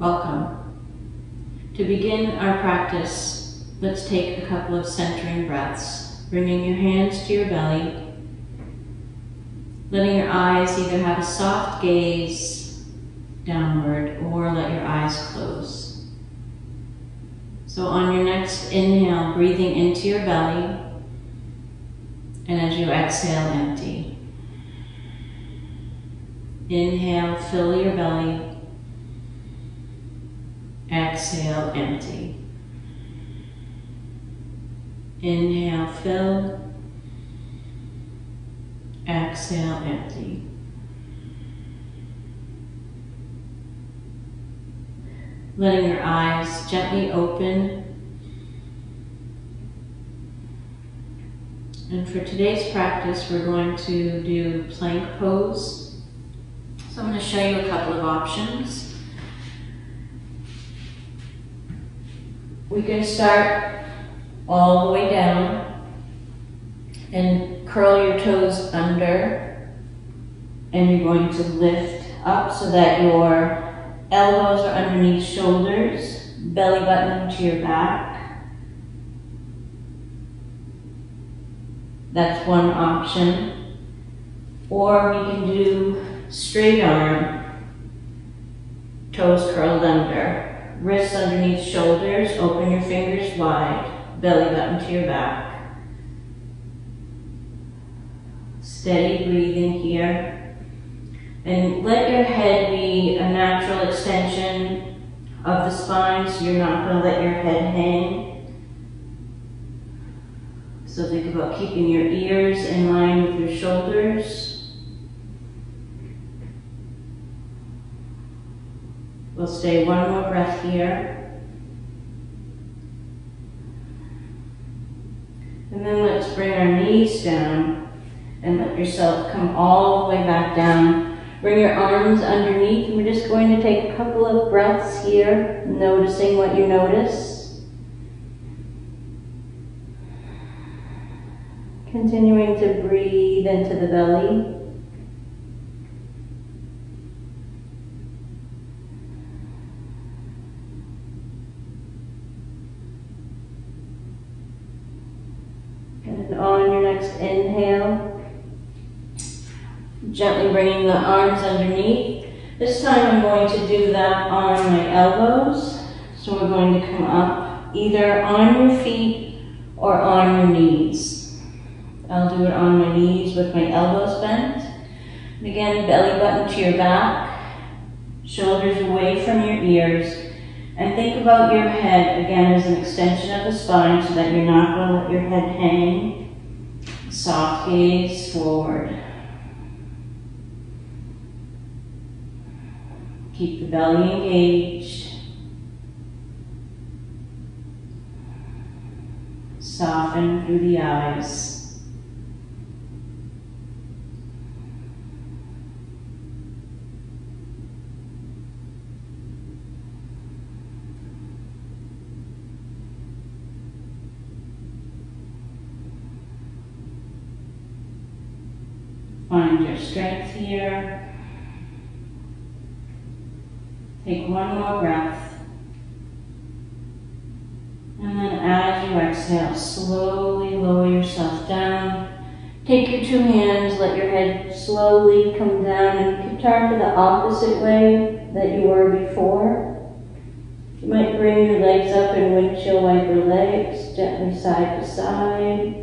Welcome. To begin our practice, let's take a couple of centering breaths, bringing your hands to your belly, letting your eyes either have a soft gaze downward or let your eyes close. So on your next inhale, breathing into your belly, and as you exhale, empty. Inhale, fill your belly. Exhale, empty. Inhale, fill. Exhale, empty. Letting your eyes gently open. And for today's practice, we're going to do plank pose. So I'm going to show you a couple of options. We can start all the way down and curl your toes under, and you're going to lift up so that your elbows are underneath shoulders, belly button to your back. That's one option. Or we can do straight arm, toes curled under. Wrists underneath shoulders, open your fingers wide, belly button to your back. Steady breathing here. And let your head be a natural extension of the spine, so you're not going to let your head hang. So think about keeping your ears in line with your shoulders. We'll stay one more breath here. And then let's bring our knees down and let yourself come all the way back down. Bring your arms underneath, and we're just going to take a couple of breaths here, noticing what you notice. Continuing to breathe into the belly. Gently bringing the arms underneath. This time I'm going to do that on my elbows. So we're going to come up either on your feet or on your knees. I'll do it on my knees with my elbows bent. And again, belly button to your back, shoulders away from your ears. And think about your head again as an extension of the spine so that you're not going to let your head hang. Soft gaze forward. Keep the belly engaged. Soften through the eyes. Find your strength here. Take one more breath, and then as you exhale, slowly lower yourself down. Take your two hands, let your head slowly come down, and you can turn to the opposite way that you were before. You might bring your legs up and windshield wiper legs, gently side to side.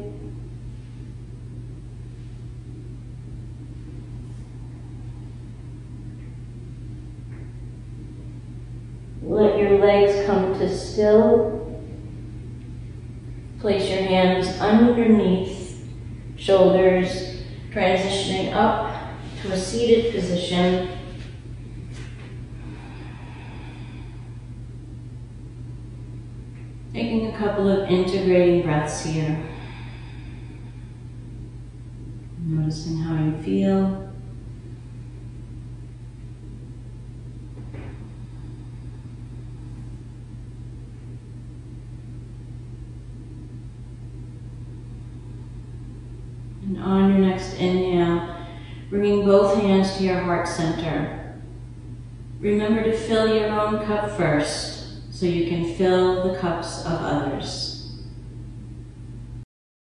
Let your legs come to still. Place your hands underneath shoulders, transitioning up to a seated position. Taking a couple of integrating breaths here. Noticing how you feel. And on your next inhale, bringing both hands to your heart center. Remember to fill your own cup first, so you can fill the cups of others.